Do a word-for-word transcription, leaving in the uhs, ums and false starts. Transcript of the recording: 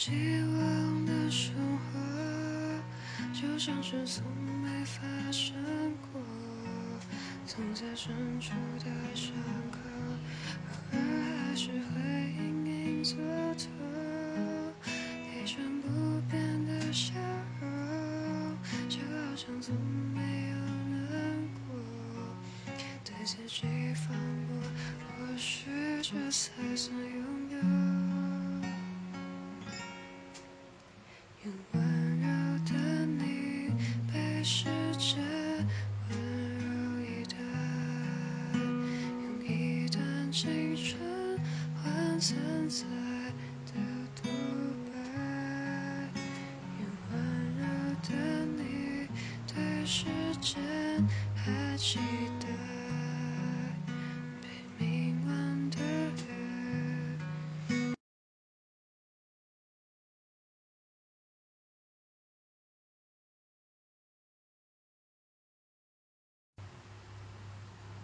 寄望的生活，就像是从没发生过，总在深处的伤口，偶尔还是会隐隐作痛。一成不变的笑容，就好像从没有难过，对自己放过，或许这才算拥有。青春换存在的独白，用温柔的你对时间还期待。